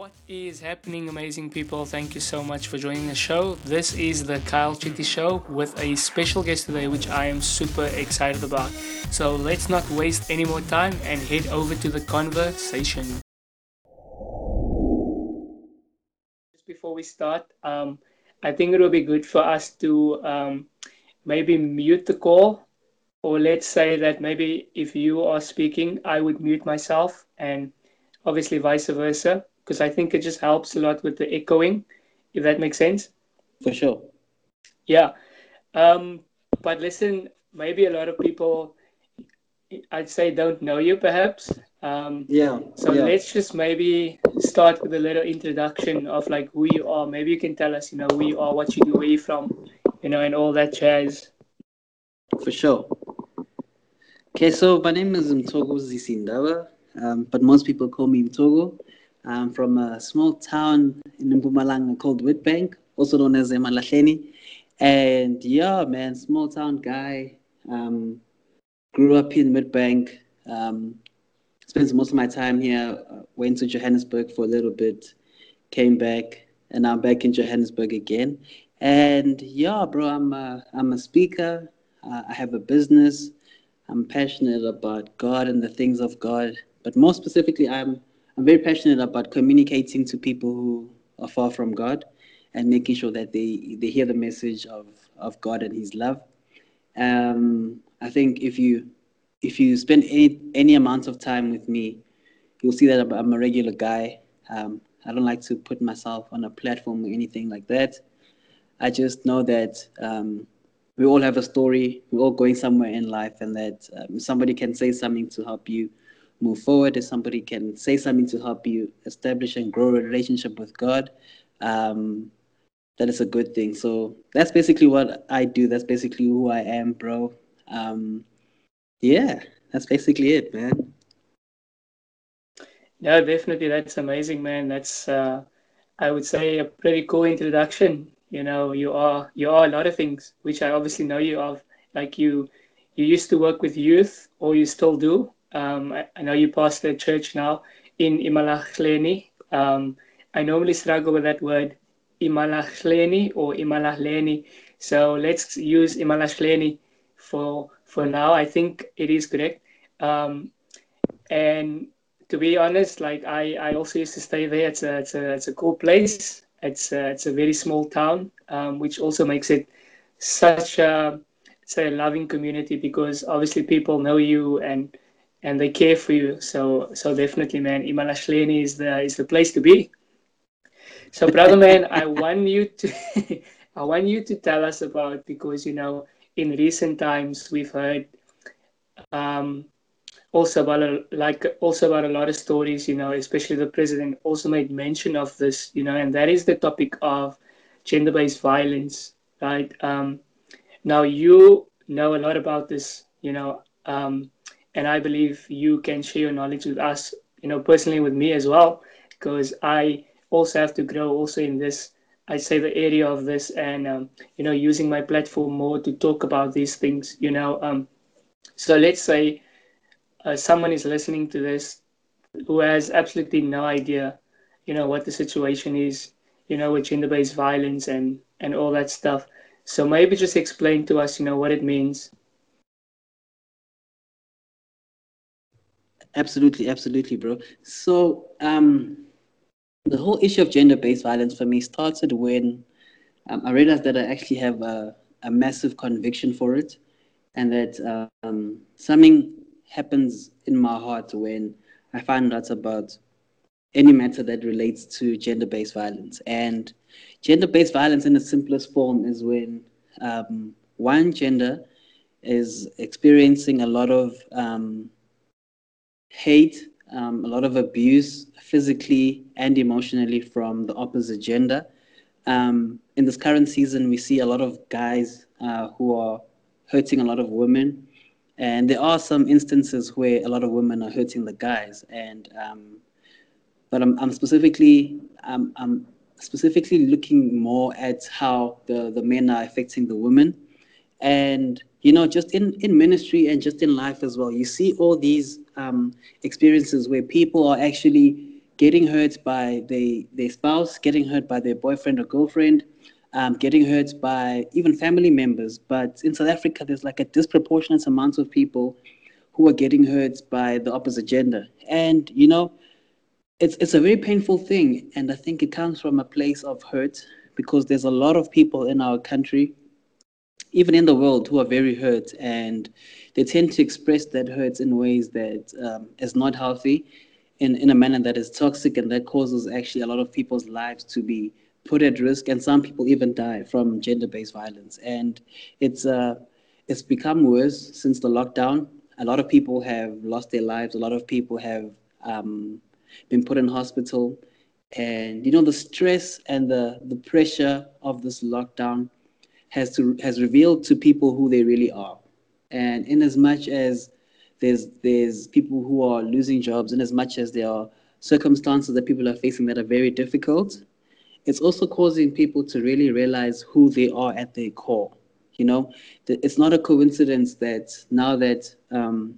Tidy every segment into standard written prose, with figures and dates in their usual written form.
What is happening, amazing people? Thank you so much for joining the show. This is the Kyle Chetty Show with a special guest today, which I am super excited about. So let's not waste any more time and head over to the conversation. Just before we start, I think it will be good for us to maybe mute the call, or let's say that maybe if you are speaking, I would mute myself, and obviously vice versa, because I think it just helps a lot with the echoing, if that makes sense. For sure. Yeah. But listen, maybe a lot of people, I'd say, don't know you perhaps. Let's just maybe start with a little introduction of like who you are. Maybe you can tell us, who you are, what you do, where you're from, and all that jazz. For sure. Okay, so my name is Mthoko Ndaba, but most people call me Mthoko. I'm from a small town in Mpumalanga called Witbank, also known as eMalahleni. And yeah, man, small town guy. Grew up in Witbank. Spent most of my time here. Went to Johannesburg for a little bit. Came back, and I'm back in Johannesburg again. And yeah, bro, I'm a speaker. I have a business. I'm passionate about God and the things of God. But more specifically, I'm very passionate about communicating to people who are far from God and making sure that they hear the message of God and His love. I think if you spend any amount of time with me, you'll see that I'm a regular guy. I don't like to put myself on a platform or anything like that. I just know that we all have a story. We're all going somewhere in life, and that somebody can say something to help you move forward, if somebody can say something to help you establish and grow a relationship with God, that is a good thing. So that's basically what I do. That's basically who I am, bro. That's basically it, man. No, definitely. That's amazing, man. That's, I would say, a pretty cool introduction. You are a lot of things, which I obviously know you of. Like you used to work with youth, or you still do. I know you pastor a church now in eMalahleni. I normally struggle with that word, eMalahleni or eMalahleni. So let's use eMalahleni for now. I think it is correct. And to be honest, like I also used to stay there. It's a cool place. It's a very small town, which also makes it such a loving community, because obviously people know you and they care for you. So definitely, man, eMalahleni is the place to be. So, brother, man, I want you to tell us about, because in recent times we've heard also about a lot of stories. Especially the president also made mention of this. And that is the topic of gender-based violence, right? Now you know a lot about this. And I believe you can share your knowledge with us, personally with me as well, because I also have to grow also in this, I'd say, the area of this, and, using my platform more to talk about these things, So let's say someone is listening to this who has absolutely no idea, what the situation is, with gender-based violence and all that stuff. So maybe just explain to us, what it means. Absolutely, bro. So the whole issue of gender-based violence for me started when I realized that I actually have a massive conviction for it, and that something happens in my heart when I find out about any matter that relates to gender-based violence. And gender-based violence in its simplest form is when one gender is experiencing a lot of hate, a lot of abuse, physically and emotionally, from the opposite gender. In this current season, we see a lot of guys who are hurting a lot of women, and there are some instances where a lot of women are hurting the guys. And but I'm specifically looking more at how the men are affecting the women, and just in ministry and just in life as well, you see all these experiences where people are actually getting hurt by their spouse, getting hurt by their boyfriend or girlfriend, getting hurt by even family members. But in South Africa, there's like a disproportionate amount of people who are getting hurt by the opposite gender. And, you know, it's a very painful thing. And I think it comes from a place of hurt, because there's a lot of people in our country, even in the world, who are very hurt, and they tend to express that hurt in ways that is not healthy, in a manner that is toxic, and that causes actually a lot of people's lives to be put at risk, and some people even die from gender-based violence. And it's become worse since the lockdown. A lot of people have lost their lives. A lot of people have been put in hospital. And, you know, the stress and the pressure of this lockdown has revealed to people who they really are. And in as much as there's people who are losing jobs, in as much as there are circumstances that people are facing that are very difficult, it's also causing people to really realize who they are at their core. You know, it's not a coincidence that now that we're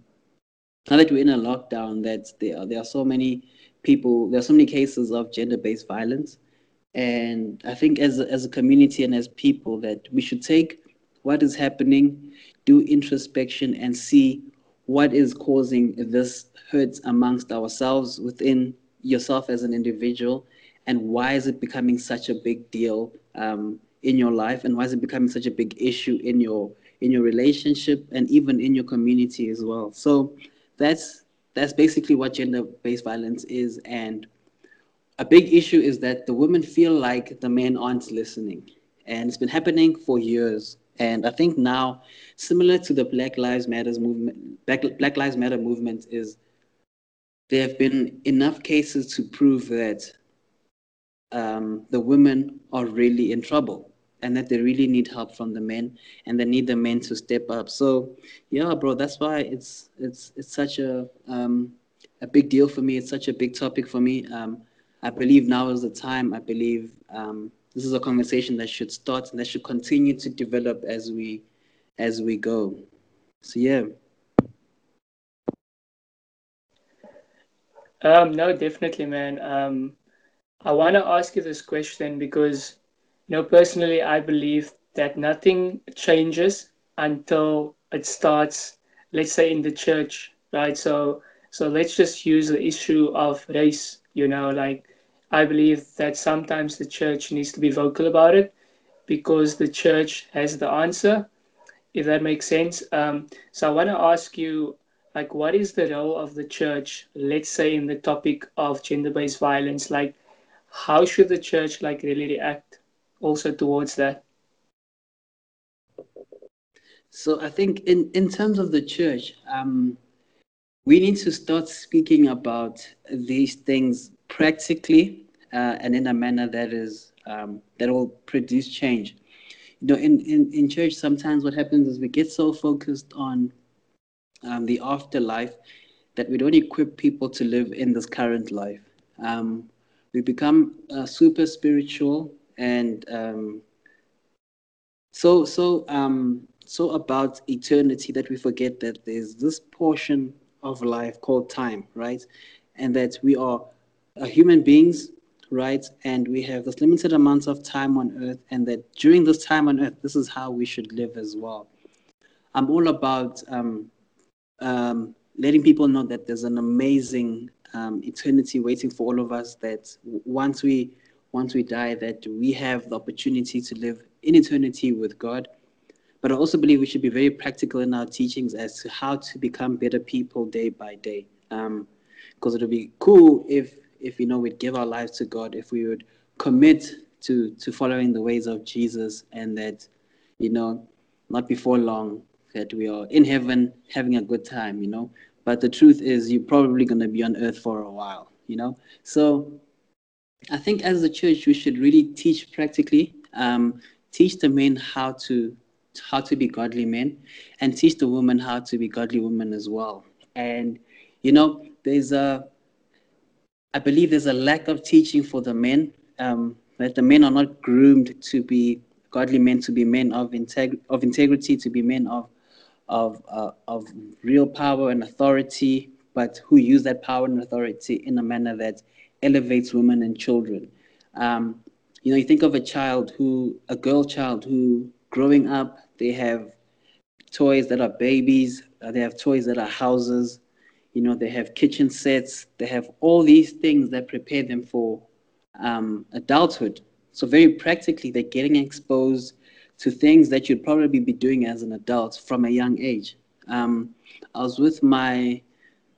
in a lockdown, that there are so many people, there are so many cases of gender-based violence. And I think as a community and as people, that we should take what is happening, do introspection, and see what is causing this hurt amongst ourselves, within yourself as an individual, and why is it becoming such a big deal in your life, and why is it becoming such a big issue in your relationship and even in your community as well. So that's basically what gender-based violence is. And a big issue is that the women feel like the men aren't listening, and it's been happening for years. And I think now, similar to the Black Lives Matter movement, is there have been enough cases to prove that the women are really in trouble, and that they really need help from the men, and they need the men to step up. So, yeah, bro, that's why it's such a big deal for me. It's such a big topic for me. I believe now is the time. I believe this is a conversation that should start and that should continue to develop as we go. So, yeah. No, definitely, man. I want to ask you this question because, you know, personally, I believe that nothing changes until it starts, let's say, in the church, right? So let's just use the issue of race, you know, like, I believe that sometimes the church needs to be vocal about it because the church has the answer, if that makes sense. So I want to ask you, like, what is the role of the church, let's say, in the topic of gender-based violence? Like, how should the church, like, really react also towards that? So I think in terms of the church, we need to start speaking about these things practically and in a manner that is that will produce change. You know, in church, sometimes what happens is we get so focused on the afterlife that we don't equip people to live in this current life. We become super spiritual and so about eternity that we forget that there's this portion of life called time, right? And that we are human beings, right? And we have this limited amount of time on earth, and that during this time on earth, this is how we should live as well. I'm all about letting people know that there's an amazing eternity waiting for all of us, that once we die, that we have the opportunity to live in eternity with God. But I also believe we should be very practical in our teachings as to how to become better people day by day. Because it would be cool if you know, we'd give our lives to God, if we would commit to following the ways of Jesus, and that, you know, not before long that we are in heaven having a good time, you know. But the truth is, you're probably going to be on earth for a while, you know. So I think as a church, we should really teach practically, teach the men how to be godly men, and teach the women how to be godly women as well. And, you know, I believe there's a lack of teaching for the men, that the men are not groomed to be godly men, to be men of integrity, to be men of real power and authority, but who use that power and authority in a manner that elevates women and children. You know, you think of a girl child who growing up, they have toys that are babies, they have toys that are houses, you know, they have kitchen sets, they have all these things that prepare them for adulthood. So very practically, they're getting exposed to things that you'd probably be doing as an adult from a young age. I was with my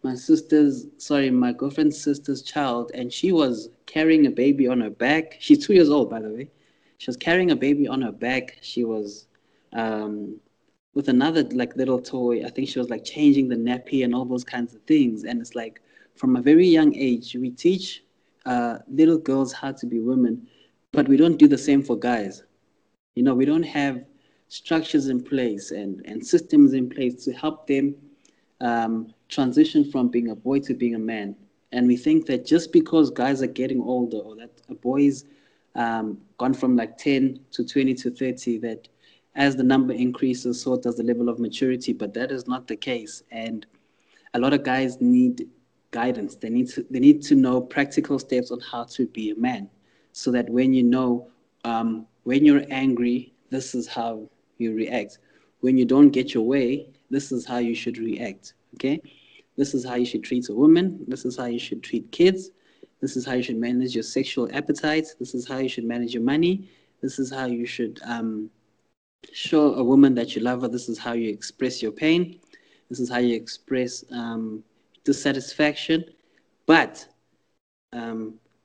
girlfriend's sister's child, and she was carrying a baby on her back. She's 2 years old, by the way. She was carrying a baby on her back. She was with another like little toy. I think she was like changing the nappy and all those kinds of things. And it's like from a very young age, we teach little girls how to be women, but we don't do the same for guys. You know, we don't have structures in place and systems in place to help them transition from being a boy to being a man. And we think that just because guys are getting older, or that a boy's gone from like 10 to 20 to 30, that as the number increases, so does the level of maturity, but that is not the case. And a lot of guys need guidance. They need to know practical steps on how to be a man, so that when you're angry, this is how you react. When you don't get your way, this is how you should react, okay? This is how you should treat a woman. This is how you should treat kids. This is how you should manage your sexual appetite. This is how you should manage your money. This is how you should show a woman that you love her. This is how you express your pain. This is how you express dissatisfaction. But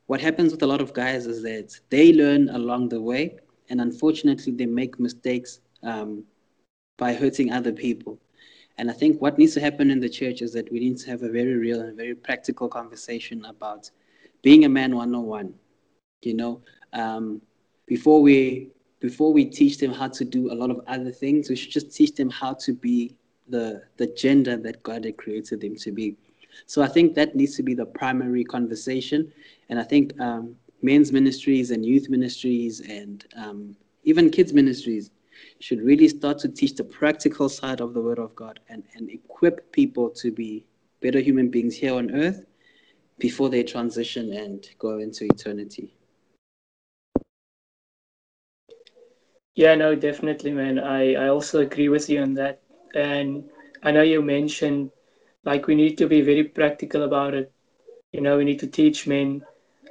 what happens with a lot of guys is that they learn along the way, and unfortunately, they make mistakes by hurting other people. And I think what needs to happen in the church is that we need to have a very real and very practical conversation about being a man 101. You know, before we teach them how to do a lot of other things, we should just teach them how to be the gender that God had created them to be. So I think that needs to be the primary conversation. And I think men's ministries and youth ministries and even kids ministries should really start to teach the practical side of the Word of God and equip people to be better human beings here on earth before they transition and go into eternity. Yeah, no, definitely, man. I also agree with you on that. And I know you mentioned, like, we need to be very practical about it. You know, we need to teach men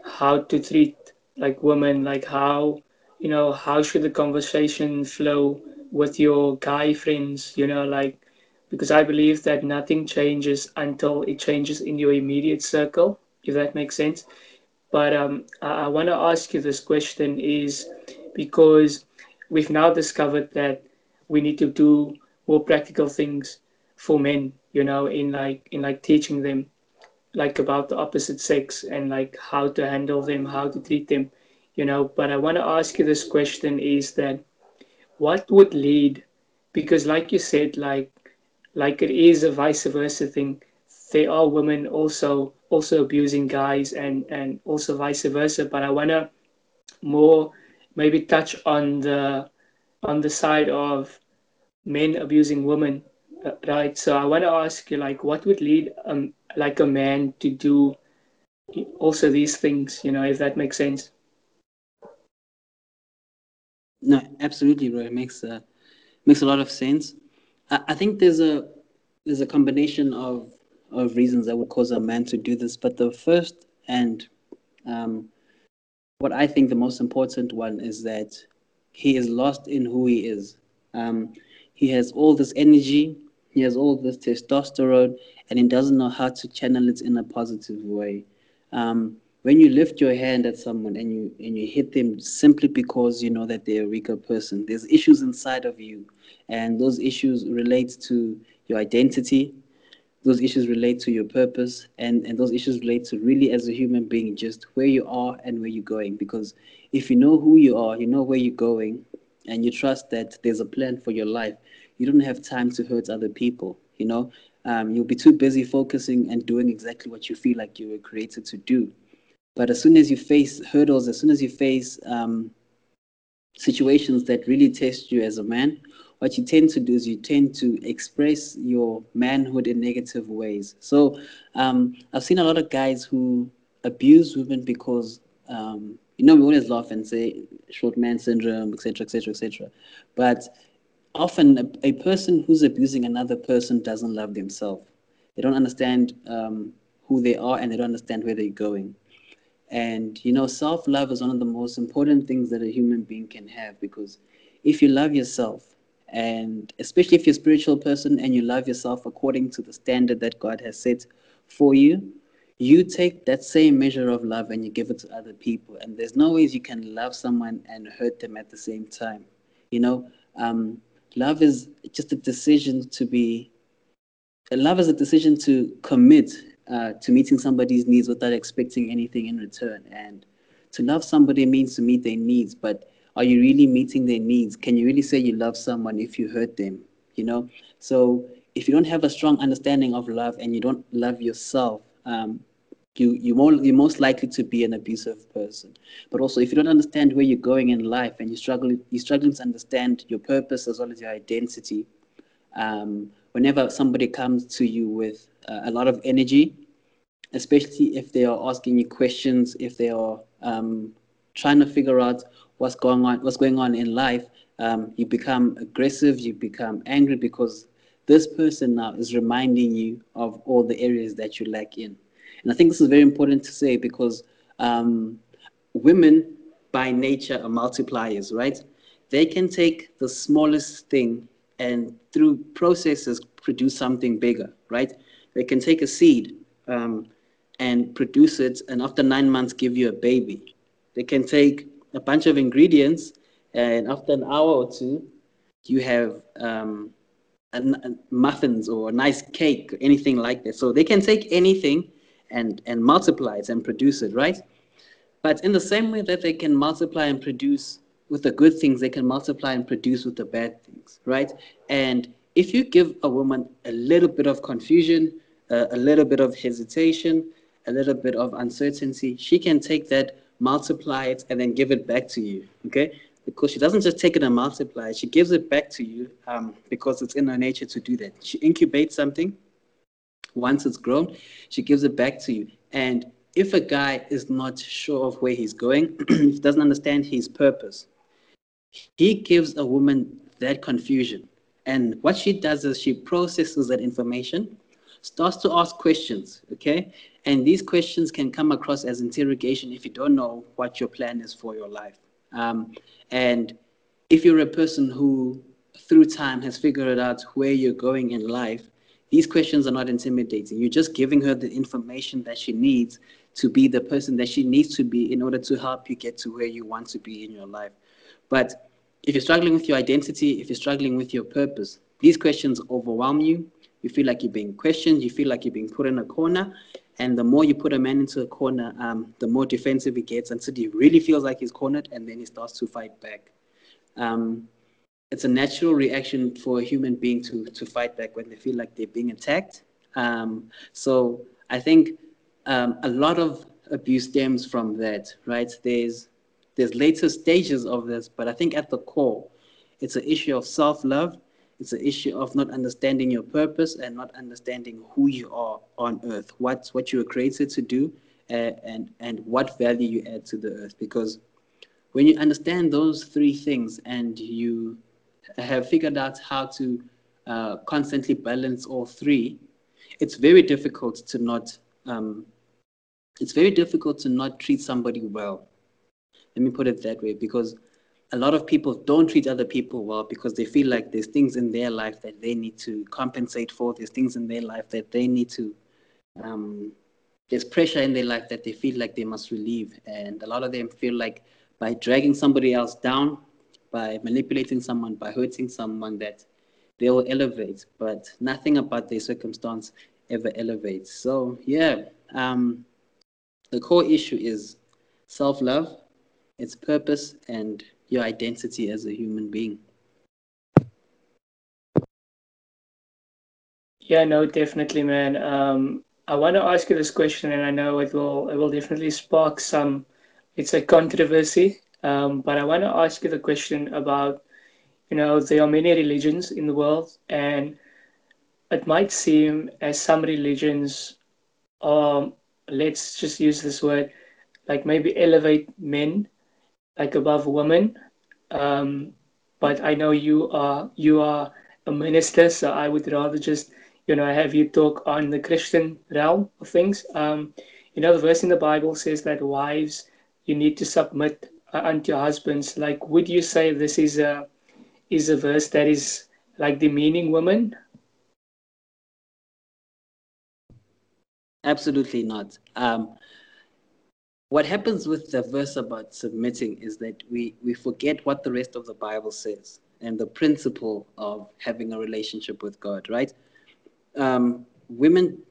how to treat, like, women, like how, you know, how should the conversation flow with your guy friends, you know, like, because I believe that nothing changes until it changes in your immediate circle, if that makes sense. But I want to ask you this question is because we've now discovered that we need to do more practical things for men, you know, in teaching them, like, about the opposite sex and, like, how to handle them, how to treat them, you know. But I want to ask you this question is that what would lead, because like you said, like it is a vice versa thing. There are women also abusing guys and also vice versa. But I want to more maybe touch on the side of men abusing women, right? So I want to ask you, like, what would lead like a man to do also these things, you know, if that makes sense. No, absolutely, bro. It makes a lot of sense. I think there's a combination of reasons that would cause a man to do this, but the first and what I think the most important one is that he is lost in who he is. He has all this energy, he has all this testosterone, and he doesn't know how to channel it in a positive way. When you lift your hand at someone and you hit them simply because you know that they're a weaker person, there's issues inside of you, and those issues relate to your identity, those issues relate to your purpose, and those issues relate to really as a human being, just where you are and where you're going. Because if you know who you are, you know where you're going, and you trust that there's a plan for your life, you don't have time to hurt other people, you know. You'll be too busy focusing and doing exactly what you feel like you were created to do. But as soon as you face hurdles, as soon as you face situations that really test you as a man, what you tend to do is you tend to express your manhood in negative ways. So I've seen a lot of guys who abuse women because, we always laugh and say short man syndrome, etc., etc., etc. But often a person who's abusing another person doesn't love themselves. They don't understand who they are, and they don't understand where they're going. And, self-love is one of the most important things that a human being can have, because if you love yourself, and especially if you're a spiritual person and you love yourself according to the standard that God has set for you, you take that same measure of love and you give it to other people. And there's no ways you can love someone and hurt them at the same time. Love is just a decision to be, love is a decision to commit to meeting somebody's needs without expecting anything in return. And to love somebody means to meet their needs, but are you really meeting their needs? Can you really say you love someone if you hurt them? So if you don't have a strong understanding of love and you don't love yourself, you're most likely to be an abusive person. But also, if you don't understand where you're going in life and you're struggling to understand your purpose as well as your identity, whenever somebody comes to you with a lot of energy, especially if they are asking you questions, if they are trying to figure out what's going on in life, you become aggressive, you become angry, because this person now is reminding you of all the areas that you lack in. And I think this is very important to say, because women by nature are multipliers, right? They can take the smallest thing and through processes produce something bigger, right? They can take a seed and produce it, and after 9 months give you a baby. They can take a bunch of ingredients, and after an hour or two, you have muffins or a nice cake, or anything like that. So they can take anything and multiply it and produce it, right? But in the same way that they can multiply and produce with the good things, they can multiply and produce with the bad things, right? And if you give a woman a little bit of confusion, a little bit of hesitation, a little bit of uncertainty, she can take that, multiply it, and then give it back to you, okay? Because she doesn't just take it and multiply it, she gives it back to you because it's in her nature to do that. She incubates something. Once it's grown, she gives it back to you. And if a guy is not sure of where he's going, he doesn't understand his purpose, he gives a woman that confusion. And what she does is she processes that information, starts to ask questions, okay? And these questions can come across as interrogation if you don't know what your plan is for your life. And if you're a person who, through time, has figured out where you're going in life, these questions are not intimidating. You're just giving her the information that she needs to be the person that she needs to be in order to help you get to where you want to be in your life. But if you're struggling with your identity, if you're struggling with your purpose, these questions overwhelm you. You feel like you're being questioned. You feel like you're being put in a corner. And the more you put a man into a corner, the more defensive he gets until he really feels like he's cornered, and then he starts to fight back. It's a natural reaction for a human being to fight back when they feel like they're being attacked. So I think a lot of abuse stems from that, right? There's later stages of this, but I think at the core, it's an issue of self-love. It's an issue of not understanding your purpose and not understanding who you are on earth, what you were created to do, and what value you add to the earth. Because when you understand those three things and you have figured out how to constantly balance all three, it's very difficult to not treat somebody well. Let me put it that way, because a lot of people don't treat other people well because they feel like there's things in their life that they need to compensate for. There's things in their life that they need to, there's pressure in their life that they feel like they must relieve. And a lot of them feel like by dragging somebody else down, by manipulating someone, by hurting someone, that they will elevate, but nothing about their circumstance ever elevates. So yeah, the core issue is self-love, its purpose, and your identity as a human being. Yeah, no, definitely, man. I want to ask you this question, and I know it will definitely spark some, it's a controversy, but I want to ask you the question about, there are many religions in the world, and it might seem as some religions are let's just use this word, like maybe elevate men, like above women. But I know you are a minister, so I would rather just, you know, have you talk on the Christian realm of things. You know, the verse in the Bible says that wives, you need to submit unto your husbands. Like, would you say this is a verse that is like demeaning women? Absolutely not. What happens with the verse about submitting is that we forget what the rest of the Bible says and the principle of having a relationship with God, right? Women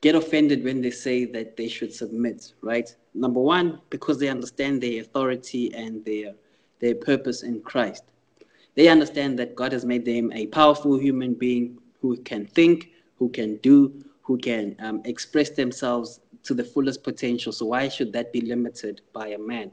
get offended when they say that they should submit, right? Number one, because they understand their authority and their purpose in Christ. They understand that God has made them a powerful human being who can think, who can do, who can express themselves to the fullest potential. So why should that be limited by a man?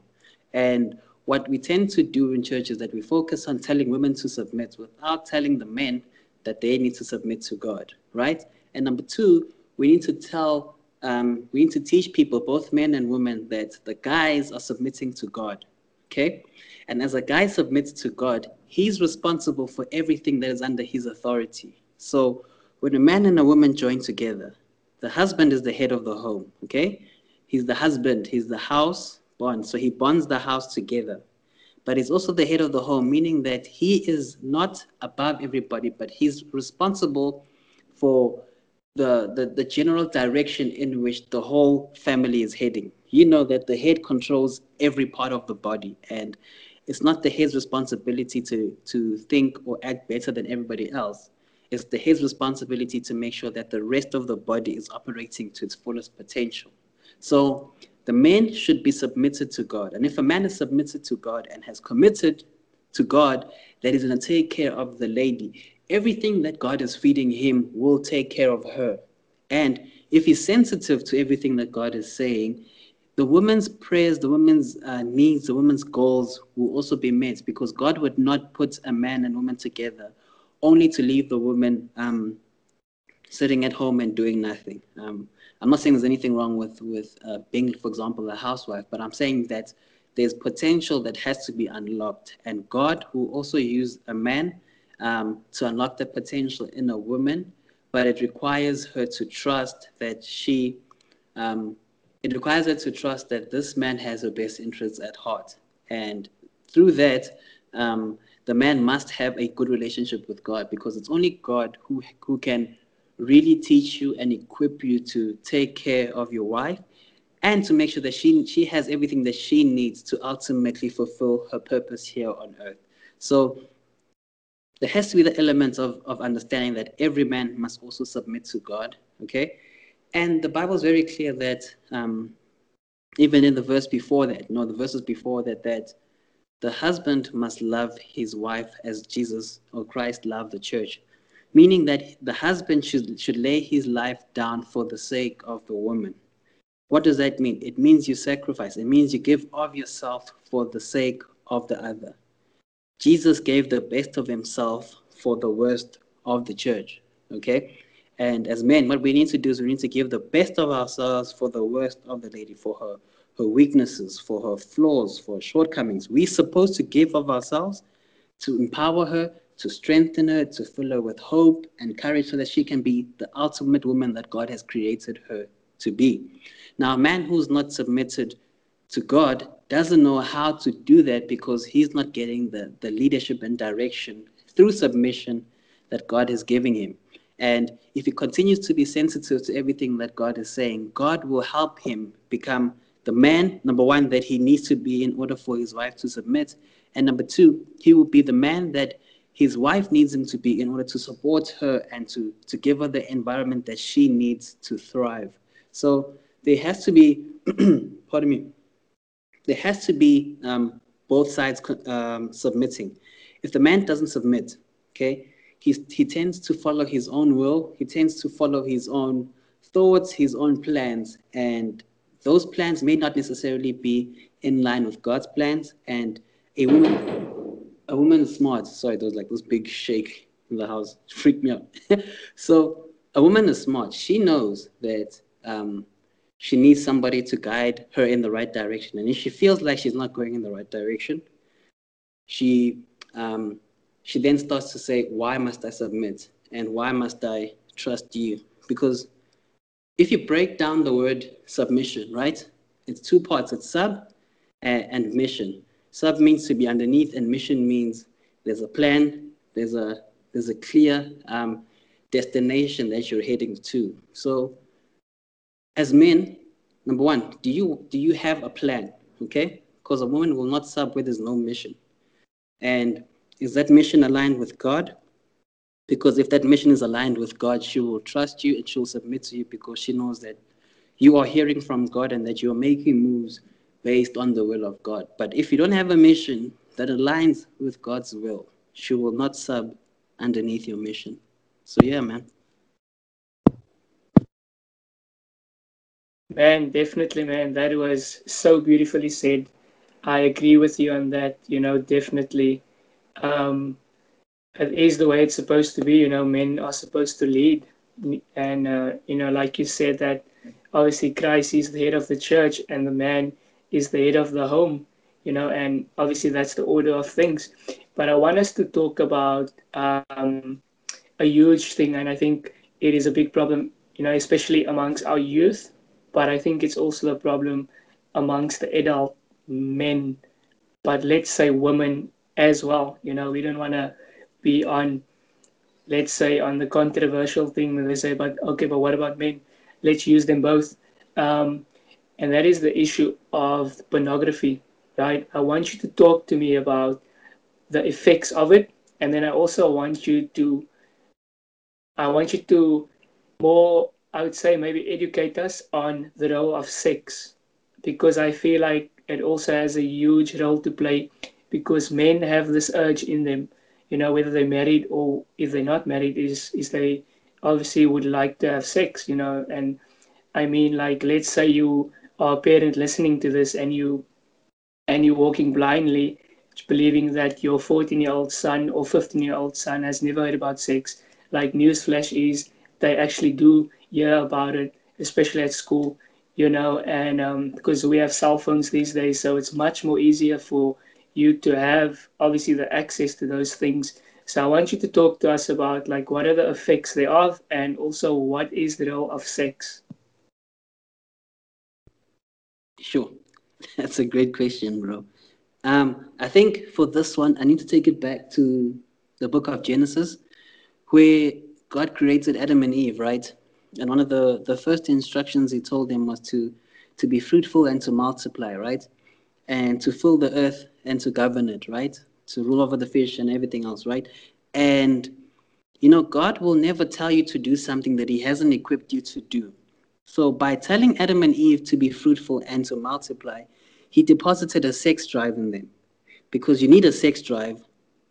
And what we tend to do in church is that we focus on telling women to submit without telling the men that they need to submit to God, right? And number two, we need to teach people, both men and women, that the guys are submitting to God, okay? And as a guy submits to God, he's responsible for everything that is under his authority. So when a man and a woman join together, the husband is the head of the home, okay? He's the husband, he's the house bond. So he bonds the house together. But he's also the head of the home, meaning that he is not above everybody, but he's responsible for the general direction in which the whole family is heading. You know that the head controls every part of the body, and it's not the head's responsibility to think or act better than everybody else. It's the head's responsibility to make sure that the rest of the body is operating to its fullest potential. So the man should be submitted to God. And if a man is submitted to God and has committed to God, that he's going to take care of the lady. Everything that God is feeding him will take care of her. And if he's sensitive to everything that God is saying, the woman's prayers, the woman's needs, the woman's goals will also be met, because God would not put a man and woman together only to leave the woman sitting at home and doing nothing. I'm not saying there's anything wrong with being, for example, a housewife, but I'm saying that there's potential that has to be unlocked. And God will also use a man to unlock the potential in a woman, but it requires her to trust that this man has her best interests at heart. And through that, the man must have a good relationship with God, because it's only God who can really teach you and equip you to take care of your wife and to make sure that she has everything that she needs to ultimately fulfill her purpose here on earth. So there has to be the element of understanding that every man must also submit to God, okay? And the Bible is very clear that even in the verse before that, no, the verses before that, that the husband must love his wife as Jesus or Christ loved the church, meaning that the husband should lay his life down for the sake of the woman. What does that mean? It means you sacrifice. It means you give of yourself for the sake of the other. Jesus gave the best of himself for the worst of the church, okay? And as men, what we need to do is we need to give the best of ourselves for the worst of the lady, for her weaknesses, for her flaws, for her shortcomings. We're supposed to give of ourselves to empower her, to strengthen her, to fill her with hope and courage so that she can be the ultimate woman that God has created her to be. Now, a man who's not submitted to God doesn't know how to do that, because he's not getting the leadership and direction through submission that God is giving him. And if he continues to be sensitive to everything that God is saying, God will help him become the man, number one, that he needs to be in order for his wife to submit. And number two, he will be the man that his wife needs him to be in order to support her and to give her the environment that she needs to thrive. So there has to be, pardon me, there has to be both sides submitting. If the man doesn't submit, okay, he tends to follow his own will. He tends to follow his own thoughts, his own plans, and those plans may not necessarily be in line with God's plans. And a woman is smart. Sorry, there was like this big shake in the house. It freaked me out. So a woman is smart. She knows that She needs somebody to guide her in the right direction. And if she feels like she's not going in the right direction, she then starts to say, why must I submit? And why must I trust you? Because if you break down the word submission, right? It's two parts. It's sub and mission. Sub means to be underneath, and mission means there's a plan, there's a clear destination that you're heading to. So as men, number one, do you have a plan? Okay? Because a woman will not sub where there's no mission. And is that mission aligned with God? Because if that mission is aligned with God, she will trust you and she will submit to you, because she knows that you are hearing from God and that you're making moves based on the will of God. But if you don't have a mission that aligns with God's will, she will not sub underneath your mission. So yeah, man. Man, definitely, man. That was so beautifully said. I agree with you on that, you know, definitely. It is the way it's supposed to be, you know, men are supposed to lead. And, you know, like you said, that obviously Christ is the head of the church and the man is the head of the home, you know, and obviously that's the order of things. But I want us to talk about a huge thing, and I think it is a big problem, you know, especially amongst our youth, but I think it's also a problem amongst the adult men, but let's say women as well. You know, we don't want to be on, let's say, on the controversial thing that they say, but okay, but what about men? Let's use them both. And that is the issue of pornography, right? I want you to talk to me about the effects of it. And then I also want you to, more, I would say, maybe educate us on the role of sex, because I feel like it also has a huge role to play, because men have this urge in them, you know, whether they're married or if they're not married, is they obviously would like to have sex, you know. And I mean, like, let's say you are a parent listening to this and you're walking blindly, believing that your 14-year-old son or 15-year-old son has never heard about sex. Like, newsflash is they actually do hear about it, especially at school, you know, and because we have cell phones these days, so it's much more easier for you to have, obviously, the access to those things. So I want you to talk to us about, like, what are the effects thereof, and also what is the role of sex? Sure. That's a great question, bro. I think for this one, I need to take it back to the book of Genesis, where God created Adam and Eve, right? And one of the first instructions he told them was to be fruitful and to multiply, right? And to fill the earth and to govern it, right? To rule over the fish and everything else, right? And, you know, God will never tell you to do something that he hasn't equipped you to do. So by telling Adam and Eve to be fruitful and to multiply, he deposited a sex drive in them, because you need a sex drive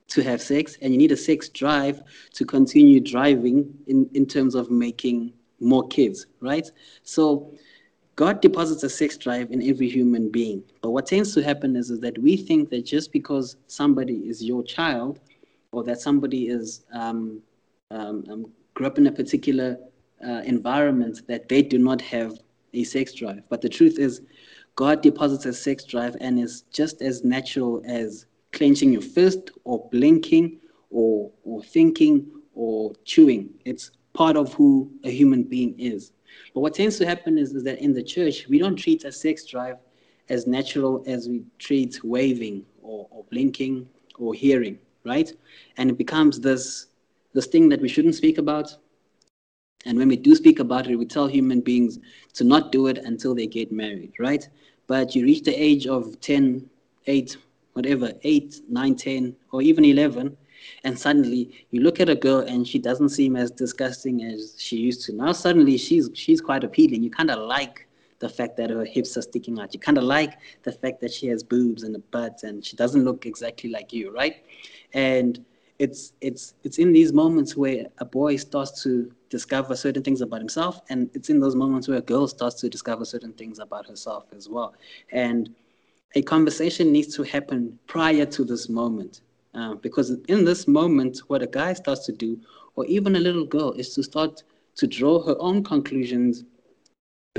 to have sex, and you need a sex drive to continue driving in terms of making more kids, right? So God deposits a sex drive in every human being. But what tends to happen is that we think that just because somebody is your child, or that somebody is grew up in a particular environment, that they do not have a sex drive. But the truth is, God deposits a sex drive, and is just as natural as clenching your fist, or blinking, or thinking, or chewing. It's part of who a human being is. But what tends to happen is that in the church, we don't treat a sex drive as natural as we treat waving or blinking or hearing, right? And it becomes this thing that we shouldn't speak about. And when we do speak about it, we tell human beings to not do it until they get married, right? But you reach the age of 10, 8, whatever, 8, 9, 10, or even 11, and suddenly you look at a girl and she doesn't seem as disgusting as she used to. Now suddenly she's quite appealing. You kind of like the fact that her hips are sticking out. You kind of like the fact that she has boobs and a butt and she doesn't look exactly like you, right? And it's in these moments where a boy starts to discover certain things about himself, and it's in those moments where a girl starts to discover certain things about herself as well. And a conversation needs to happen prior to this moment. Because in this moment, what a guy starts to do, or even a little girl, is to start to draw her own conclusions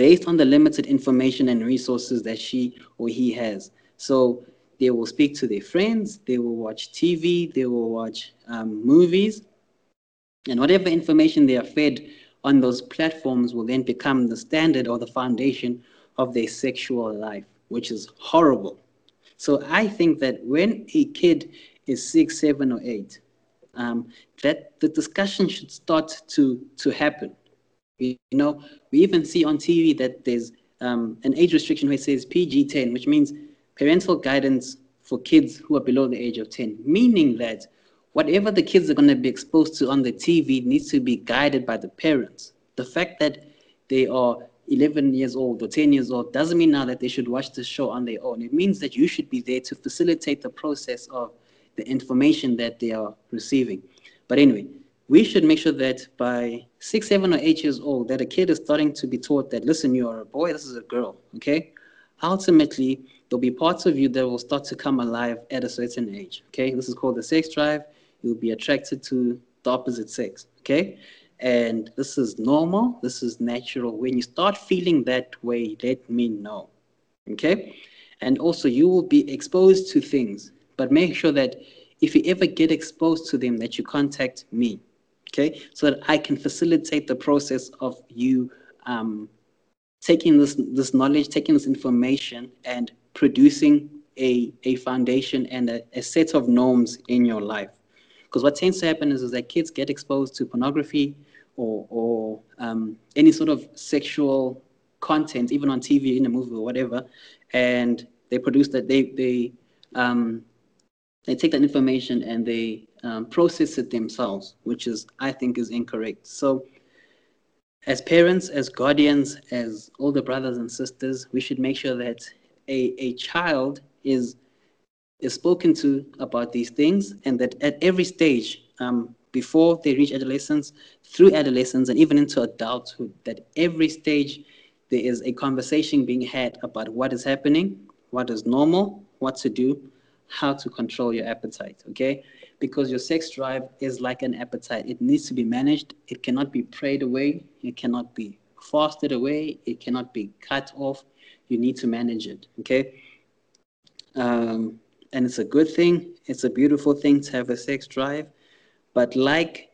based on the limited information and resources that she or he has. So they will speak to their friends, they will watch TV, they will watch movies, and whatever information they are fed on those platforms will then become the standard or the foundation of their sexual life, which is horrible. So I think that when a kid is 6, 7, or 8, that the discussion should start to happen. You know, we even see on TV that there's an age restriction where it says PG-10, which means parental guidance for kids who are below the age of 10, meaning that whatever the kids are going to be exposed to on the TV needs to be guided by the parents. The fact that they are 11 years old or 10 years old doesn't mean now that they should watch the show on their own. It means that you should be there to facilitate the process of the information that they are receiving. But anyway, we should make sure that by 6, 7, or 8 years old, that a kid is starting to be taught that, listen, you are a boy, this is a girl, okay? Ultimately, there'll be parts of you that will start to come alive at a certain age, okay? This is called the sex drive. You'll be attracted to the opposite sex, okay? And this is normal, this is natural. When you start feeling that way, let me know, okay? And also, you will be exposed to things, but make sure that if you ever get exposed to them, that you contact me, okay? So that I can facilitate the process of you taking this knowledge, taking this information, and producing a foundation and a set of norms in your life. Because what tends to happen is that kids get exposed to pornography or any sort of sexual content, even on TV, in a movie or whatever, and they produce that, they take that information and they process it themselves, which is, I think, is incorrect. So as parents, as guardians, as older brothers and sisters, we should make sure that a child is spoken to about these things, and that at every stage, before they reach adolescence, through adolescence, and even into adulthood, that every stage there is a conversation being had about what is happening, what is normal, what to do, how to control your appetite, okay? Because your sex drive is like an appetite. It needs to be managed. It cannot be prayed away. It cannot be fasted away. It cannot be cut off. You need to manage it, okay? And it's a good thing. It's a beautiful thing to have a sex drive. But like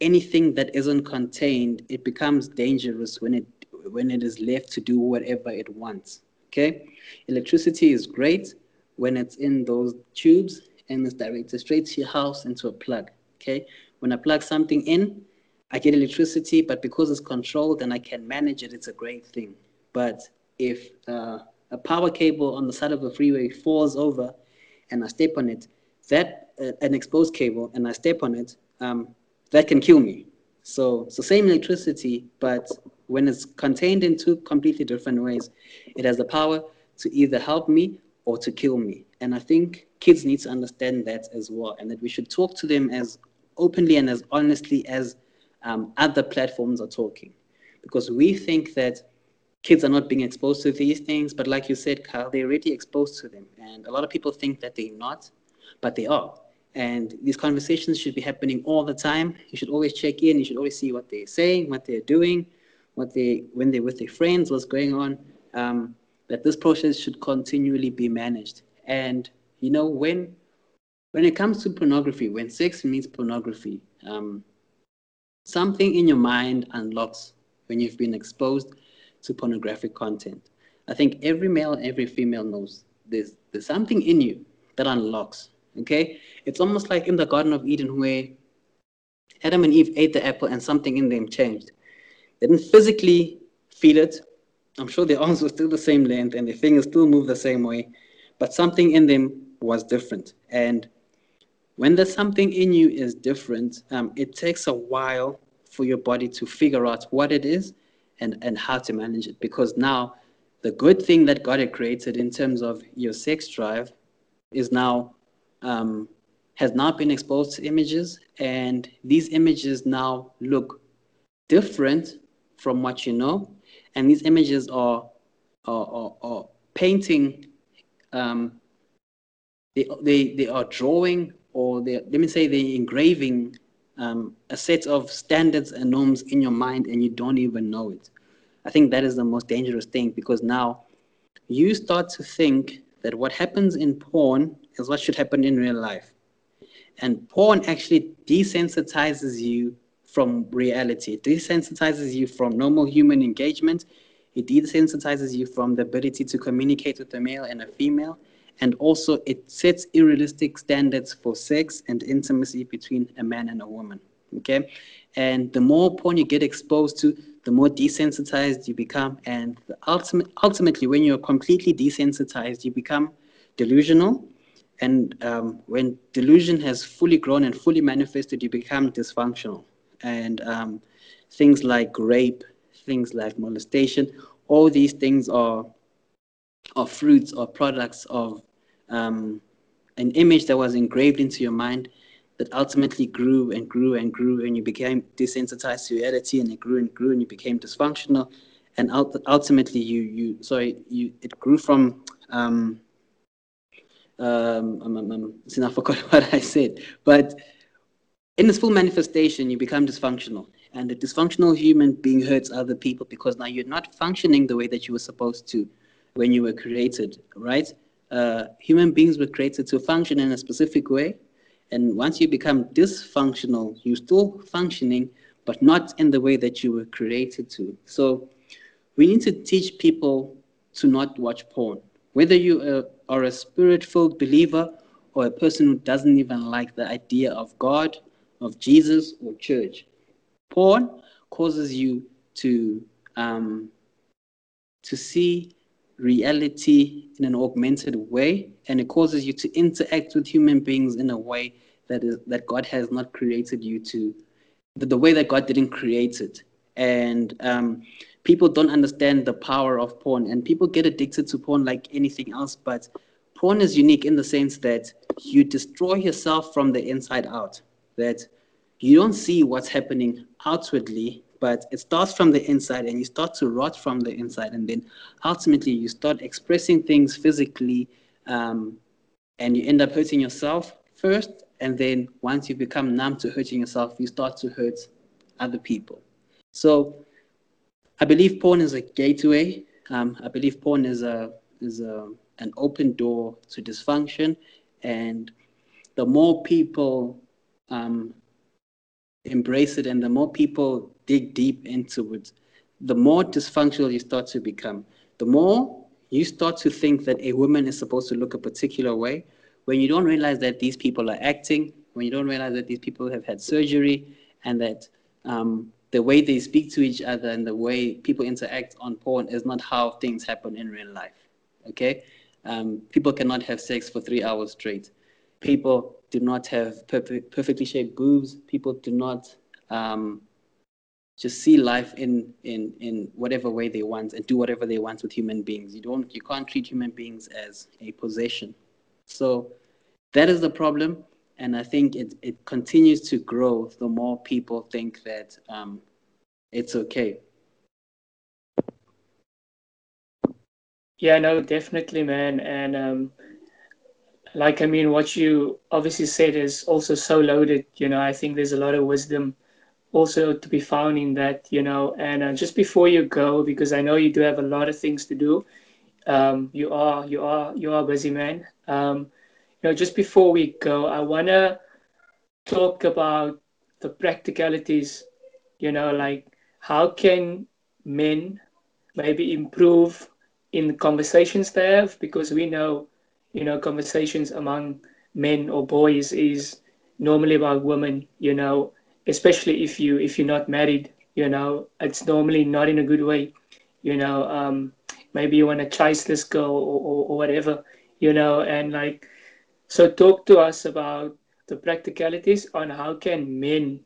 anything that isn't contained, it becomes dangerous when it is left to do whatever it wants, okay? Electricity is great when it's in those tubes and it's directed straight to your house into a plug, okay? When I plug something in, I get electricity, but because it's controlled and I can manage it, it's a great thing. But if a power cable on the side of a freeway falls over, and I step on it, an exposed cable, and I step on it, that can kill me. So it's the same electricity, but when it's contained in two completely different ways, it has the power to either help me or to kill me. And I think kids need to understand that as well, and that we should talk to them as openly and as honestly as other platforms are talking. Because we think that kids are not being exposed to these things, but like you said, Kyle, they're already exposed to them. And a lot of people think that they're not, but they are. And these conversations should be happening all the time. You should always check in. You should always see what they're saying, what they're doing, when they're with their friends, what's going on, that this process should continually be managed. And, you know, when it comes to pornography, when sex meets pornography, something in your mind unlocks when you've been exposed to pornographic content. I think every male, every female knows there's something in you that unlocks, okay? It's almost like in the Garden of Eden where Adam and Eve ate the apple and something in them changed. They didn't physically feel it. I'm sure their arms were still the same length and their fingers still moved the same way, but something in them was different. And when there's something in you is different, it takes a while for your body to figure out what it is and how to manage it. Because now the good thing that God had created in terms of your sex drive is now, has now been exposed to images, and these images now look different from what you know. And these images are painting, they are drawing, or they're engraving a set of standards and norms in your mind, and you don't even know it. I think that is the most dangerous thing, because now you start to think that what happens in porn is what should happen in real life. And porn actually desensitizes you from reality. It desensitizes you from normal human engagement. It desensitizes you from the ability to communicate with a male and a female. And also it sets unrealistic standards for sex and intimacy between a man and a woman. Okay? And the more porn you get exposed to, the more desensitized you become. And ultimately, when you're completely desensitized, you become delusional. And when delusion has fully grown and fully manifested, you become dysfunctional. And things like rape, things like molestation, all these things are fruits or products of an image that was engraved into your mind that ultimately grew and grew and grew, and you became desensitized to reality, and it grew and grew, and you became dysfunctional. And ultimately, it grew from... I forgot what I said, but in its full manifestation, you become dysfunctional, and a dysfunctional human being hurts other people because now you're not functioning the way that you were supposed to when you were created, right? Human beings were created to function in a specific way, and once you become dysfunctional, you're still functioning, but not in the way that you were created to. So we need to teach people to not watch porn. Whether you are a spirit-filled believer or a person who doesn't even like the idea of God, of Jesus, or church, porn causes you to see reality in an augmented way, and it causes you to interact with human beings in a way that God has not created you to, the way that God didn't create it. And people don't understand the power of porn, and people get addicted to porn like anything else, but porn is unique in the sense that you destroy yourself from the inside out, that you don't see what's happening outwardly, but it starts from the inside, and you start to rot from the inside, and then ultimately you start expressing things physically, and you end up hurting yourself first, and then once you become numb to hurting yourself, you start to hurt other people. So I believe porn is a gateway. I believe porn is an open door to dysfunction. And the more people embrace it, and the more people dig deep into it, the more dysfunctional you start to become. The more you start to think that a woman is supposed to look a particular way, when you don't realize that these people are acting, when you don't realize that these people have had surgery, and that the way they speak to each other and the way people interact on porn is not how things happen in real life, okay? People cannot have sex for 3 hours straight. People do not have perfectly shaped boobs. People do not just see life in whatever way they want and do whatever they want with human beings. You can't treat human beings as a possession. So that is the problem. And I think it continues to grow the more people think that it's okay. Yeah, no, definitely, man. And what you obviously said is also so loaded. You know, I think there's a lot of wisdom also to be found in that, you know. And just before you go, because I know you do have a lot of things to do. You are a busy man. Just before we go, I want to talk about the practicalities, how can men maybe improve in the conversations they have? Because we know, conversations among men or boys is normally about women, especially if you're not married, it's normally not in a good way, maybe you want to chase this girl or whatever, So talk to us about the practicalities on how can men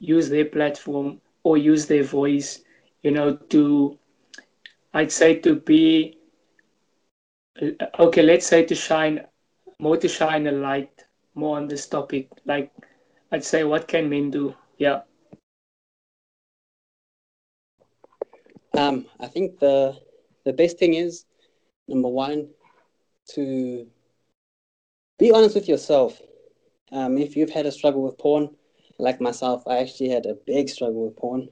use their platform or use their voice, to shine, more to shine a light more on this topic. What can men do? Yeah. I think the best thing is, number one, to be honest with yourself. If you've had a struggle with porn, like myself, I actually had a big struggle with porn.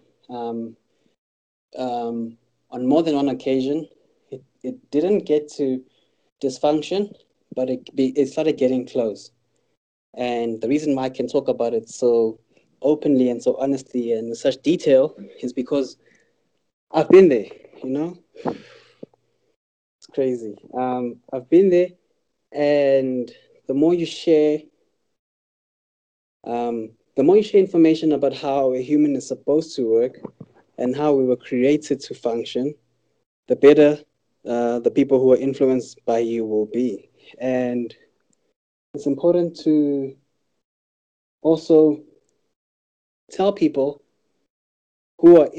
on more than one occasion, it didn't get to dysfunction, but it started getting close. And the reason why I can talk about it so openly and so honestly and with such detail is because I've been there, you know? It's crazy. I've been there, and the more you share information about how a human is supposed to work and how we were created to function, the better the people who are influenced by you will be. And it's important to also tell people who are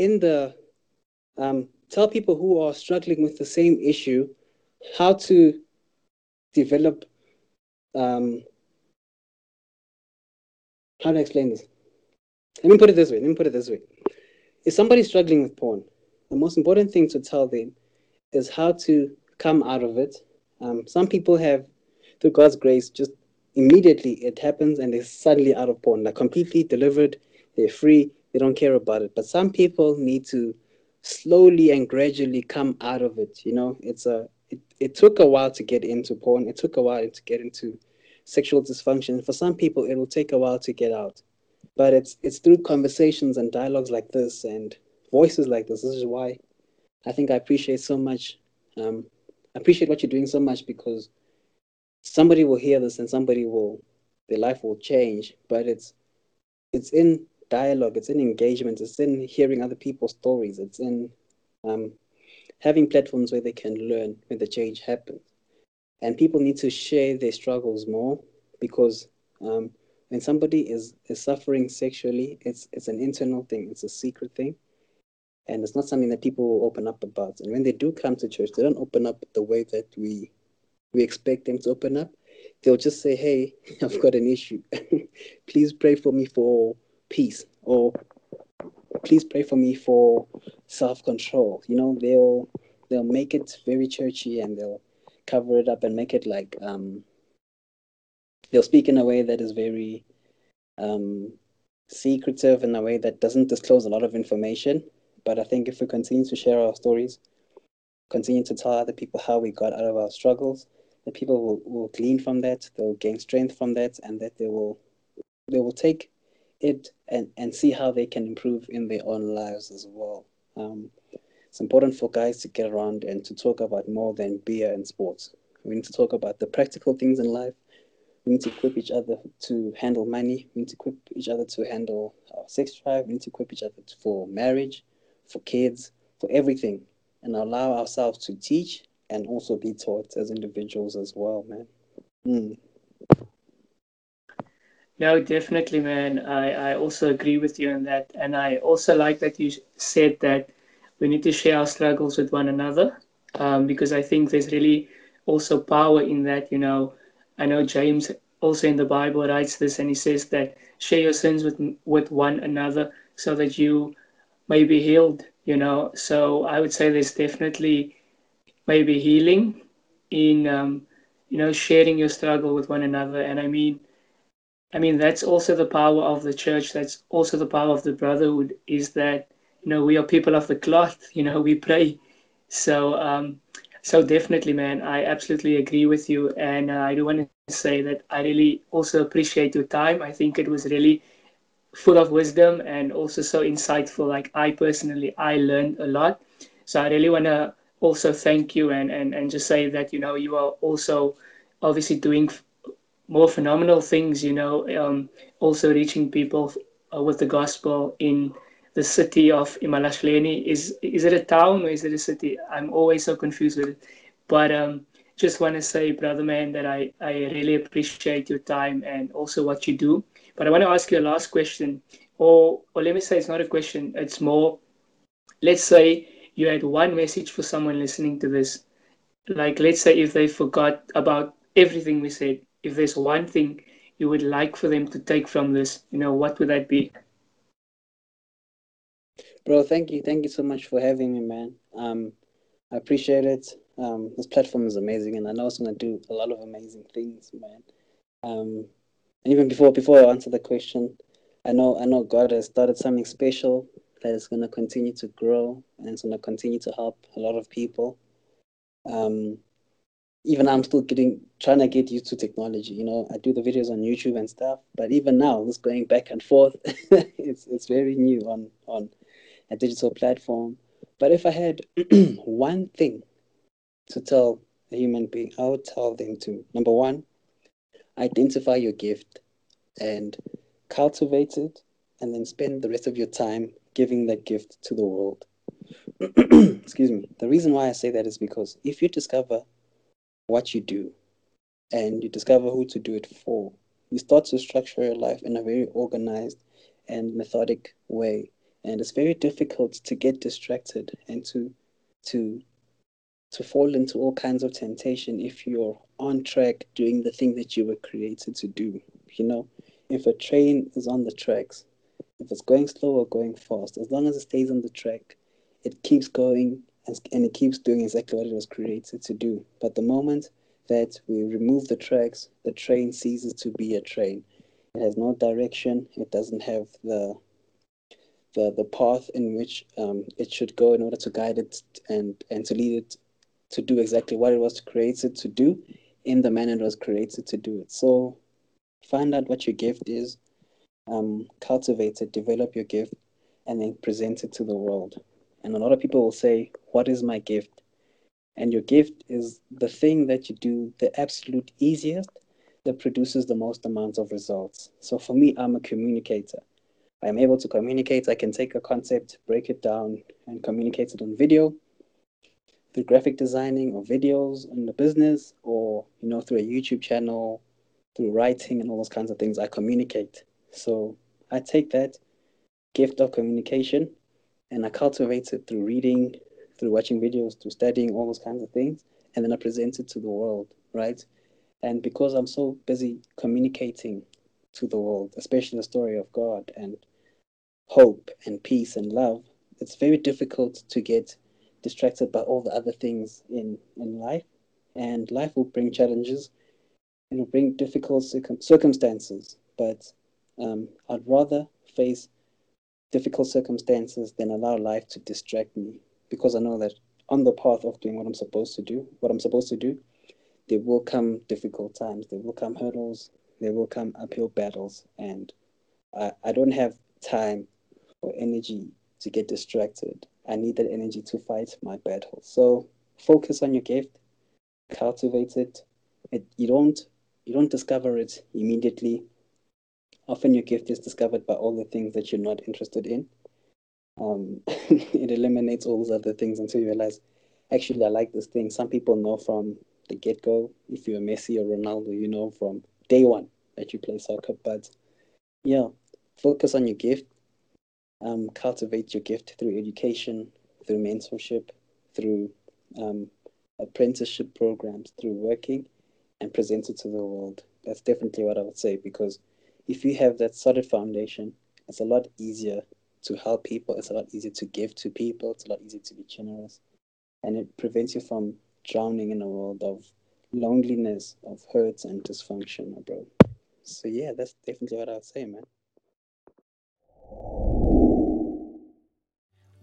struggling with the same issue how to develop, how to explain this? Let me put it this way. If somebody's struggling with porn, the most important thing to tell them is how to come out of it. Some people have, through God's grace, just immediately it happens and they're suddenly out of porn. They're completely delivered, they're free, they don't care about it. But some people need to slowly and gradually come out of it. You know, it took a while to get into porn. It took a while to get into sexual dysfunction. For some people, it will take a while to get out. But it's through conversations and dialogues like this and voices like this. This is why I think I appreciate so much. I appreciate what you're doing so much, because somebody will hear this and their life will change. But it's in dialogue, it's in engagement, it's in hearing other people's stories, it's in having platforms where they can learn, where the change happens. And people need to share their struggles more, because when somebody is suffering sexually, it's an internal thing, it's a secret thing. And it's not something that people will open up about. And when they do come to church, they don't open up the way that we expect them to open up. They'll just say, hey, I've got an issue. Please pray for me for peace, or please pray for me for self-control. You know, they'll make it very churchy, and they'll cover it up and make it like, they'll speak in a way that is very secretive, in a way that doesn't disclose a lot of information. But I think if we continue to share our stories, continue to tell other people how we got out of our struggles, the people will glean from that, they'll gain strength from that, and that they will take it and see how they can improve in their own lives as well. It's important for guys to get around and to talk about more than beer and sports. We need to talk about the practical things in life. We need to equip each other to handle money. We need to equip each other to handle our sex drive. We need to equip each other for marriage, for kids, for everything, and allow ourselves to teach and also be taught as individuals as well, man. No, definitely, man. I also agree with you on that. And I also like that you said that we need to share our struggles with one another, because I think there's really also power in that, you know. I know James also in the Bible writes this, and he says that share your sins with one another so that you may be healed, you know. So I would say there's definitely maybe healing in, you know, sharing your struggle with one another. And I mean, that's also the power of the church. That's also the power of the brotherhood, is that, you know, we are people of the cloth, you know, we pray. So definitely, man, I absolutely agree with you. And I do want to say that I really also appreciate your time. I think it was really full of wisdom and also so insightful. Like, I personally learned a lot. So I really want to also thank you and just say that, you know, you are also obviously doing more phenomenal things, you know, also reaching people with the gospel in the city of eMalahleni. Is it a town or is it a city? I'm always so confused with it. But just want to say, brother man, that I really appreciate your time and also what you do. But I want to ask you a last question, or let me say it's not a question, it's more, let's say you had one message for someone listening to this. Like, let's say if they forgot about everything we said, if there's one thing you would like for them to take from this, you know, what would that be? Bro, thank you so much for having me, man. I appreciate it. This platform is amazing, and I know it's going to do a lot of amazing things, man. And even before I answer the question, I know God has started something special that is going to continue to grow and it's going to continue to help a lot of people. Even I'm still trying to get used to technology. You know, I do the videos on YouTube and stuff, but even now, it's going back and forth. It's very new on a digital platform. But if I had one thing to tell a human being, I would tell them to, number one, identify your gift and cultivate it, and then spend the rest of your time giving that gift to the world. Excuse me. The reason why I say that is because if you discover what you do and you discover who to do it for, you start to structure your life in a very organized and methodic way. And it's very difficult to get distracted and to fall into all kinds of temptation if you're on track doing the thing that you were created to do. You know, if a train is on the tracks, if it's going slow or going fast, as long as it stays on the track, it keeps going and it keeps doing exactly what it was created to do. But the moment that we remove the tracks, the train ceases to be a train. It has no direction. It doesn't have the path in which it should go in order to guide it and to lead it to do exactly what it was created to do in the manner it was created to do it. So find out what your gift is, cultivate it, develop your gift, and then present it to the world. And a lot of people will say, what is my gift? And your gift is the thing that you do the absolute easiest that produces the most amounts of results. So for me, I'm a communicator. I'm able to communicate. I can take a concept, break it down, and communicate it on video through graphic designing or videos in the business, or, you know, through a YouTube channel, through writing and all those kinds of things. I communicate. So I take that gift of communication and I cultivate it through reading, through watching videos, through studying, all those kinds of things. And then I present it to the world, right? And because I'm so busy communicating to the world, especially the story of God and hope and peace and love, it's very difficult to get distracted by all the other things in life. And life will bring challenges and will bring difficult circumstances. But I'd rather face difficult circumstances than allow life to distract me, because I know that on the path of doing what I'm supposed to do, there will come difficult times, there will come hurdles, there will come uphill battles, and I don't have time or energy to get distracted. I need that energy to fight my battles. So focus on your gift, cultivate it. You don't discover it immediately. Often your gift is discovered by all the things that you're not interested in. It eliminates all those other things until you realize, actually, I like this thing. Some people know from the get-go. If you're Messi or Ronaldo, you know from day one that you play soccer. But yeah, focus on your gift. Cultivate your gift through education, through mentorship, through apprenticeship programs, through working, and present it to the world. That's definitely what I would say, because if you have that solid foundation, it's a lot easier to help people. It's a lot easier to give to people. It's a lot easier to be generous. And it prevents you from drowning in a world of loneliness, of hurts and dysfunction, bro. So yeah, that's definitely what I would say, man.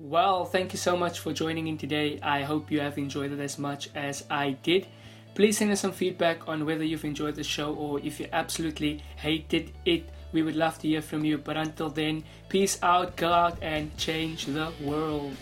Well, thank you so much for joining in today. I hope you have enjoyed it as much as I did. Please send us some feedback on whether you've enjoyed the show or if you absolutely hated it. We would love to hear from you. But until then, peace out, go out and change the world.